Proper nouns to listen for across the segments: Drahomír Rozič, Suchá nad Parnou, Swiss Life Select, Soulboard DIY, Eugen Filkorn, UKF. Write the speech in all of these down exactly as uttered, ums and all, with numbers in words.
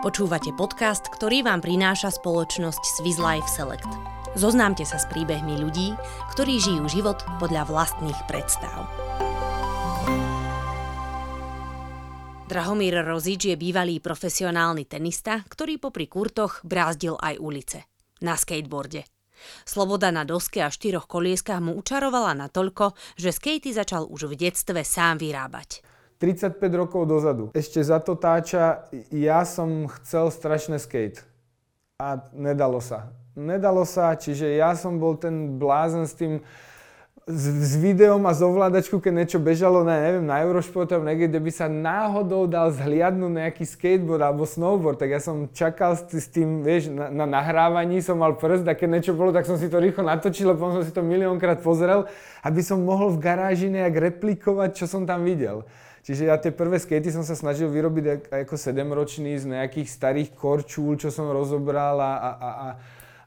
Počúvate podcast, ktorý vám prináša spoločnosť Swiss Life Select. Zoznámte sa s príbehmi ľudí, ktorí žijú život podľa vlastných predstáv. Drahomír Rozič je bývalý profesionálny tenista, ktorý popri kurtoch brázdil aj ulice. Na skateboarde. Sloboda na doske a štyroch kolieskách mu učarovala natoľko, že skatey začal už v detstve sám vyrábať. tridsaťpäť rokov dozadu. Ešte za to táča, ja som chcel strašne skate. A nedalo sa. Nedalo sa, čiže ja som bol ten blázen s tým, s, s videom a z ovládačku, keď niečo bežalo, ne, neviem, na Eurošportov, niekde by sa náhodou dal zhliadnúť nejaký skateboard alebo snowboard, tak ja som čakal s tým, vieš, na, na nahrávaní som mal prst a keď niečo bolo, tak som si to rýchlo natočil a potom som si to miliónkrát pozrel, aby som mohol v garáži nejak replikovať, čo som tam videl. Čiže ja tie prvé skatey som sa snažil vyrobiť ako sedemročný z nejakých starých korčúl, čo som rozobral a, a, a,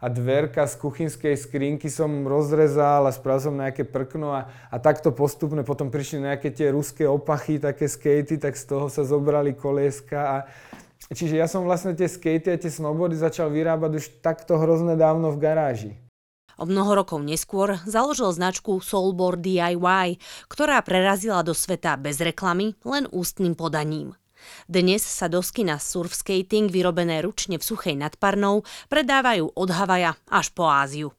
a dverka z kuchynskej skrinky som rozrezal a spravil som nejaké prkno a, a takto postupne. Potom prišli nejaké tie ruské opachy, také skatey, tak z toho sa zobrali kolieska. A... Čiže ja som vlastne tie skatey a tie snowboardy začal vyrábať už takto hrozne dávno v garáži. O mnoho rokov neskôr založil značku Soulboard dí aj vaj, ktorá prerazila do sveta bez reklamy, len ústnym podaním. Dnes sa dosky na surfskating vyrobené ručne v Suchej nad Parnou predávajú od Havaja až po Áziu.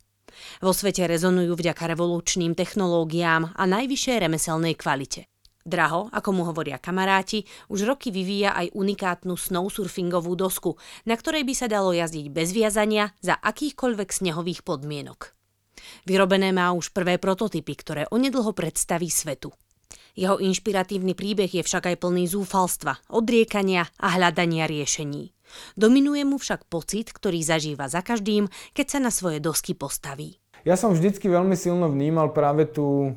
Vo svete rezonujú vďaka revolučným technológiám a najvyššej remeselnej kvalite. Draho, ako mu hovoria kamaráti, už roky vyvíja aj unikátnu snowsurfingovú dosku, na ktorej by sa dalo jazdiť bez viazania za akýchkoľvek snehových podmienok. Vyrobené má už prvé prototypy, ktoré onedlho predstaví svetu. Jeho inšpiratívny príbeh je však aj plný zúfalstva, odriekania a hľadania riešení. Dominuje mu však pocit, ktorý zažíva za každým, keď sa na svoje dosky postaví. Ja som vždycky veľmi silno vnímal práve tú...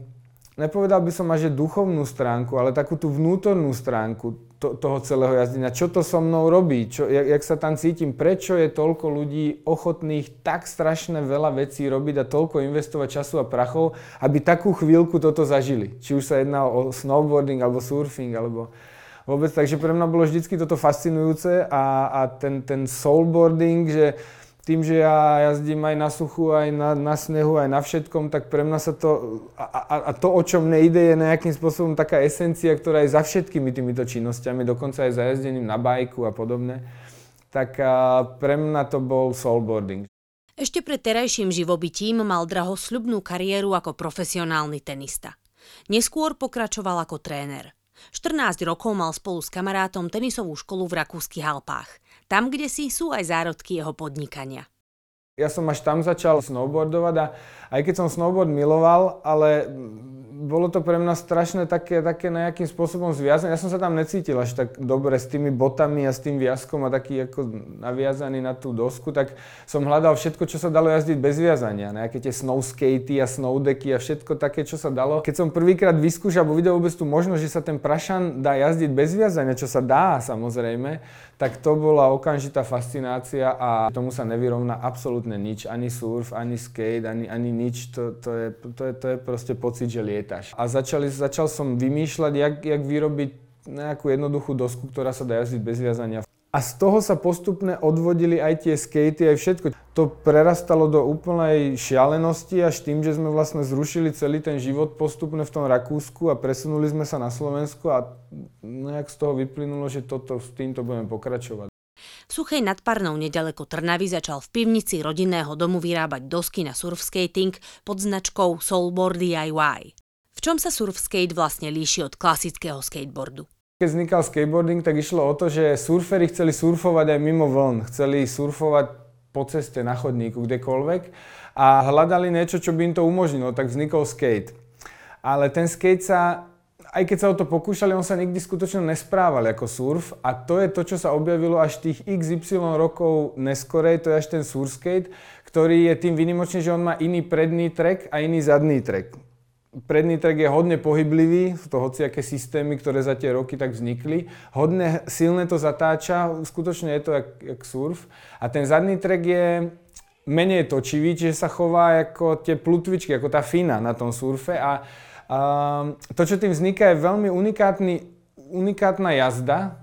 Nepovedal by som až, že duchovnú stránku, ale takú tú vnútornú stránku to, toho celého jazdenia. Čo to so mnou robí? Čo, jak, jak sa tam cítim? Prečo je toľko ľudí ochotných tak strašne veľa vecí robiť a toľko investovať času a prachov, aby takú chvíľku toto zažili? Či už sa jedná o snowboarding, alebo surfing, alebo vôbec. Takže pre mňa bolo vždycky toto fascinujúce a, a ten, ten soulboarding, že tým, že ja jazdím aj na suchu, aj na, na snehu, aj na všetkom, tak pre mňa sa to... A, a, a to, o čo mne ide, je nejakým spôsobom taká esencia, ktorá je za všetkými týmito činnosťami, dokonca aj za jazdením na bajku a podobne. Tak a pre mňa to bol soulboarding. Ešte pred terajším živobytím mal Draho sľubnú kariéru ako profesionálny tenista. Neskôr pokračoval ako tréner. štrnásť rokov mal spolu s kamarátom tenisovú školu v Rakúskych Alpách. Tam, kde si sú aj zárodky jeho podnikania. Ja som až tam začal snowboardovať a aj keď som snowboard miloval, ale bolo to pre mňa strašne také, také nejakým spôsobom zviazané. Ja som sa tam necítil až tak dobre s tými botami a s tým viazkom a taký ako naviazaný na tú dosku, tak som hľadal všetko, čo sa dalo jazdiť bez viazania. Nejaké tie snowskatey a snowdecky a všetko také, čo sa dalo. Keď som prvýkrát vyskúšal, bo videl vôbec tú možnosť, že sa ten prašan dá jazdiť bez viazania, čo sa dá samozrejme, tak to bola okamžitá fascinácia a tomu sa nevyrovná absolútne nič, ani surf, ani skate, ani, ani nič, to, to, je, to, je, to je proste pocit, že lietaš. A začali, začal som vymýšľať, jak, jak vyrobiť nejakú jednoduchú dosku, ktorá sa dá jazdiť bez viazania. A z toho sa postupne odvodili aj tie skatey, aj všetko. To prerastalo do úplnej šialenosti až tým, že sme vlastne zrušili celý ten život postupne v tom Rakúsku a presunuli sme sa na Slovensku a nejak z toho vyplynulo, že toto, s týmto budeme pokračovať. V Suchej nad Parnou nedaleko Trnavy začal v pivnici rodinného domu vyrábať dosky na surfskating pod značkou Soulboard dí aj vaj. V čom sa surfskate vlastne líši od klasického skateboardu? Keď vznikal skateboarding, tak išlo o to, že surferi chceli surfovať aj mimo vln. Chceli surfovať po ceste, na chodníku, kdekoľvek a hľadali niečo, čo by im to umožnilo, tak vznikol skate. Ale ten skate sa... Aj keď sa o to pokúšali, on sa nikdy skutočne nesprával ako surf a to je to, čo sa objavilo až tých iks ypsilon rokov neskorej, to je až ten surfskate, ktorý je tým výnimočný, že on má iný predný trek a iný zadný trek. Predný trek je hodne pohyblivý, sú to hociaké systémy, ktoré za tie roky tak vznikli. Hodne silne to zatáča, skutočne je to jak, jak surf a ten zadný trek je... menej točivý, čiže sa chová ako tie plutvičky, ako tá fina na tom surfe a, a to, čo tým vzniká, je veľmi unikátny, unikátna jazda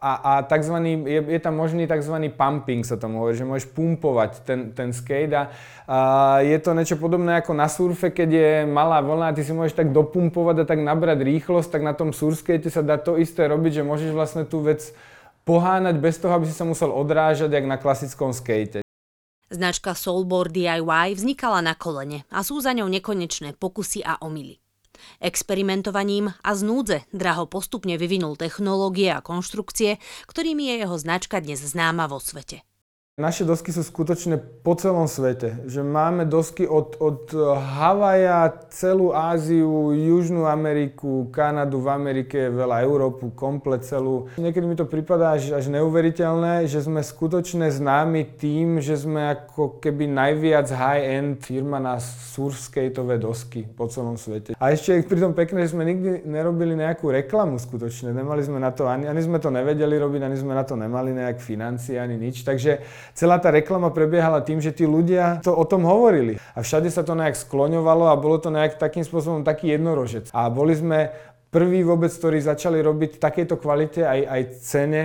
a, a takzvaný, je, je tam možný takzvaný pumping, sa tomu hovorí, že môžeš pumpovať ten, ten skate a, a je to niečo podobné ako na surfe, keď je malá vlna a ty si môžeš tak dopumpovať a tak nabrať rýchlosť, tak na tom surfskate sa dá to isté robiť, že môžeš vlastne tú vec poháňať bez toho, aby si sa musel odrážať, jak na klasickom skate. Značka Soulboard dí aj vaj vznikala na kolene a sú za ňou nekonečné pokusy a omyly. Experimentovaním a z núdze Draho postupne vyvinul technológie a konštrukcie, ktorými je jeho značka dnes známa vo svete. Naše dosky sú skutočne po celom svete, že máme dosky od, od Havaja, celú Áziu, Južnú Ameriku, Kanadu, v Amerike, veľa Európu, komplet celú. Niekedy mi to pripadá až, až neuveriteľné, že sme skutočne známi tým, že sme ako keby najviac high-end firma na surfskateové dosky po celom svete. A ešte je pritom pekné, že sme nikdy nerobili nejakú reklamu skutočne, nemali sme na to, ani, ani sme to nevedeli robiť, ani sme na to nemali nejak financie, ani nič, takže celá tá reklama prebiehala tým, že tí ľudia to o tom hovorili. A všade sa to nejak skloňovalo a bolo to nejak takým spôsobom taký jednorožec. A boli sme prví vôbec, ktorí začali robiť v takejto kvalite aj, aj cene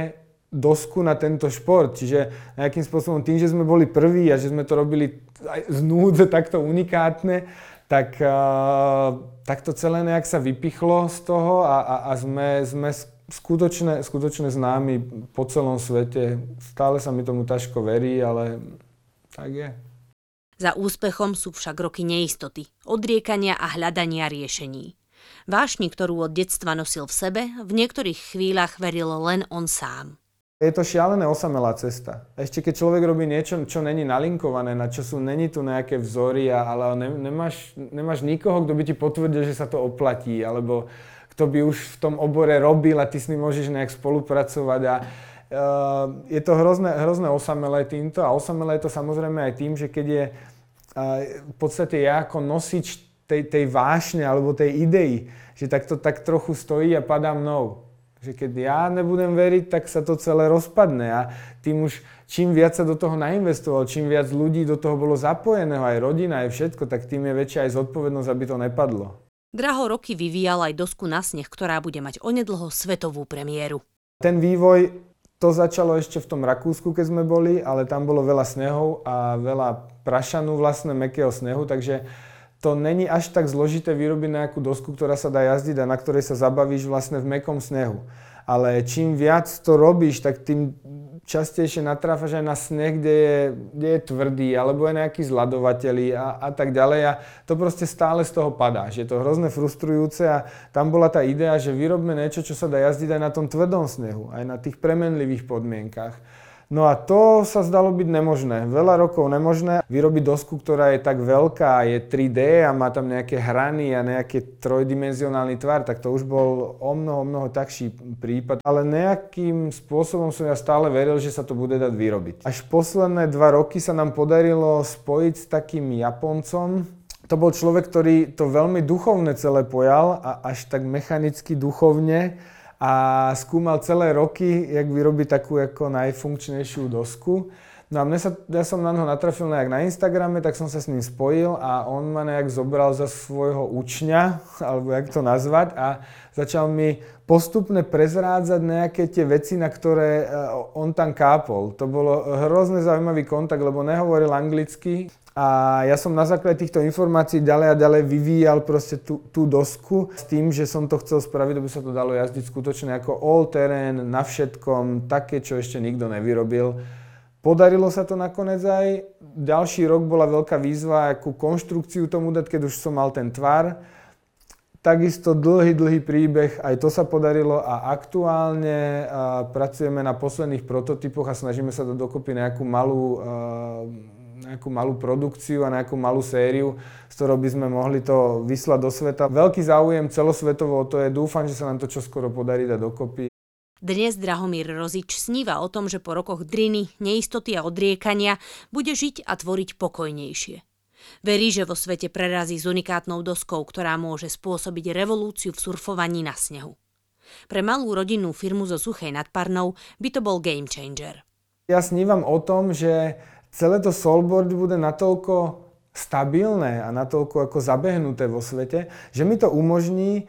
dosku na tento šport. Čiže nejakým spôsobom tým, že sme boli prví a že sme to robili aj z núdze takto unikátne, tak, tak to celé nejak sa vypichlo z toho a, a, a sme, sme Skutočne, skutočne známy po celom svete. Stále sa mi tomu ťažko verí, ale tak je. Za úspechom sú však roky neistoty, odriekania a hľadania riešení. Vášni, ktorú od detstva nosil v sebe, v niektorých chvíľach veril len on sám. Je to šialené osamelá cesta. Ešte keď človek robí niečo, čo není nalinkované, na čo sú není tu nejaké vzory, ale ne, nemáš, nemáš nikoho, kto by ti potvrdil, že sa to oplatí, alebo kto by už v tom obore robil a ty s ním môžeš nejak spolupracovať a uh, je to hrozné, hrozné osamelé týmto a osamelé je to samozrejme aj tým, že keď je uh, v podstate ja ako nosič tej, tej vášne alebo tej idei, že tak to tak trochu stojí a padá mnou. Že keď ja nebudem veriť, tak sa to celé rozpadne a tým už čím viac sa do toho nainvestoval, čím viac ľudí do toho bolo zapojeného, aj rodina, aj všetko, tak tým je väčšia aj zodpovednosť, aby to nepadlo. Draho roky vyvíjal aj dosku na sneh, ktorá bude mať onedlho svetovú premiéru. Ten vývoj, to začalo ešte v tom Rakúsku, keď sme boli, ale tam bolo veľa snehov a veľa prašanu vlastne mäkkého snehu, takže to není až tak zložité vyrobiť nejakú dosku, ktorá sa dá jazdiť a na ktorej sa zabavíš vlastne v mäkkom snehu. Ale čím viac to robíš, tak tým častejšie natráfaš aj na sneh, kde je, kde je tvrdý, alebo je nejaký zladovateľ a, a tak ďalej a to proste stále z toho padá. Je to hrozne frustrujúce a tam bola tá idea, že vyrobme niečo, čo sa dá jazdiť aj na tom tvrdom snehu, aj na tých premenlivých podmienkach. No a to sa zdalo byť nemožné. Veľa rokov nemožné vyrobiť dosku, ktorá je tak veľká, je tri dé a má tam nejaké hrany a nejaký trojdimenzionálny tvar, tak to už bol o mnoho, mnoho takší prípad. Ale nejakým spôsobom som ja stále veril, že sa to bude dať vyrobiť. Až posledné dva roky sa nám podarilo spojiť s takým Japoncom. To bol človek, ktorý to veľmi duchovne celé pojal a až tak mechanicky duchovne. A skúmal celé roky, jak vyrobiť takú ako najfunkčnejšiu dosku. No a mne sa, ja som na neho natrafil nejak na Instagrame, tak som sa s ním spojil a on ma nejak zobral za svojho učňa, alebo jak to nazvať, a začal mi postupne prezrádzať nejaké tie veci, na ktoré on tam kápol. To bolo hrozne zaujímavý kontakt, lebo nehovoril anglicky. A ja som na základe týchto informácií ďalej a ďalej vyvíjal proste tú, tú dosku s tým, že som to chcel spraviť, aby sa to dalo jazdiť skutočne ako all-terén, na všetkom, také, čo ešte nikto nevyrobil. Podarilo sa to nakoniec aj. Ďalší rok bola veľká výzva, akú konštrukciu tomu dať, keď už som mal ten tvar. Takisto dlhý, dlhý príbeh, aj to sa podarilo a aktuálne a pracujeme na posledných prototypoch a snažíme sa dať dokopy nejakú malú a, nejakú malú produkciu a nejakú malú sériu, s ktorou by sme mohli to vyslať do sveta. Veľký záujem celosvetovo o to je, dúfam, že sa nám to čoskoro podarí dať dokopy. Dnes Drahomír Rozič sníva o tom, že po rokoch driny, neistoty a odriekania bude žiť a tvoriť pokojnejšie. Verí, že vo svete prerazí s unikátnou doskou, ktorá môže spôsobiť revolúciu v surfovaní na snehu. Pre malú rodinnú firmu zo Suchej nad Parnou by to bol game changer. Ja snívam o tom, že celé to soulboard bude natoľko stabilné a natoľko ako zabehnuté vo svete, že mi to umožní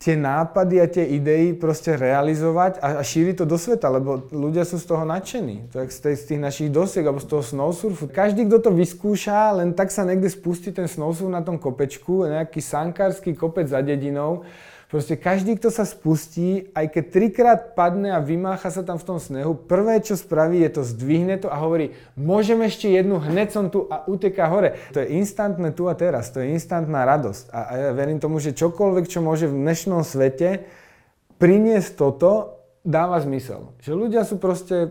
tie nápady a tie idei proste realizovať a, a šíriť to do sveta, lebo ľudia sú z toho nadšení. To je z, tej, z tých našich dosiek alebo z toho snowsurfu. Každý, kto to vyskúša, len tak sa niekde spustí ten snowsurf na tom kopečku, nejaký sankársky kopec za dedinou. Proste každý, kto sa spustí, aj keď trikrát padne a vymácha sa tam v tom snehu, prvé, čo spraví, je to zdvihne to a hovorí, môžem ešte jednu, hneď som tu a uteká hore. To je instantné tu a teraz, to je instantná radosť. A, a ja verím tomu, že čokoľvek, čo môže v dnešnom v svete priniesť toto, dáva zmysel. Že ľudia sú proste,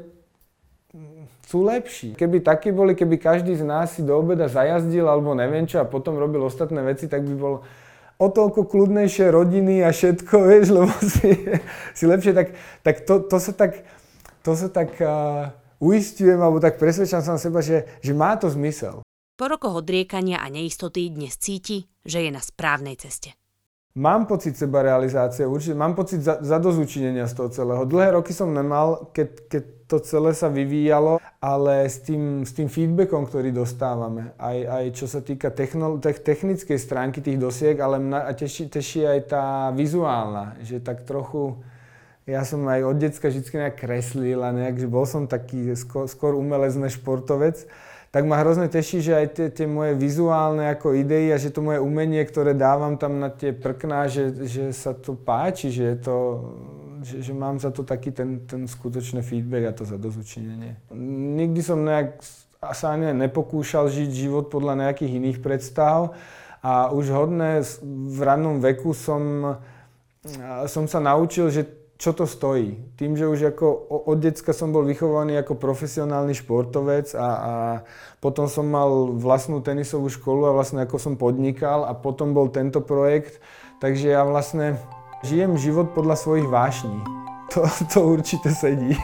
sú lepší. Keby takí boli, keby každý z nás si do obeda zajazdil alebo neviem čo a potom robil ostatné veci, tak by bol o toľko kľudnejšie rodiny a všetko, vieš, lebo si, si lepšie. Tak, tak to, to sa tak, to sa tak uh, uisťujem alebo tak presvedčam sa na seba, že, že má to zmysel. Po rokoch odriekania a neistoty dnes cíti, že je na správnej ceste. Mám pocit seba realizácie, určite. Mám pocit zadozučinenia z toho celého. Dlhé roky som nemal, keď, keď to celé sa vyvíjalo, ale s tým, s tým feedbackom, ktorý dostávame, aj, aj čo sa týka technol, technickej stránky tých dosiek, ale mna, a teší, teší aj tá vizuálna, že tak trochu, ja som aj od decka vždy nejak kreslil a nejak, že bol som taký skôr, skôr umelec než športovec. Tak ma hrozne teší, že aj tie, tie moje vizuálne ako idei a že to moje umenie, ktoré dávam tam na tie prkná, že, že sa to páči, že, je to, že, že mám za to taký ten, ten skutočný feedback a to zadozučinenie. Nikdy som nejak sa ani nepokúšal žiť život podľa nejakých iných predstav a už hodne v rannom veku som, som sa naučil, že čo to stojí. Tým, že už ako od decka som bol vychovaný ako profesionálny športovec a, a potom som mal vlastnú tenisovú školu a vlastne ako som podnikal a potom bol tento projekt, takže ja vlastne žijem život podľa svojich vášní. To, to určite sedí.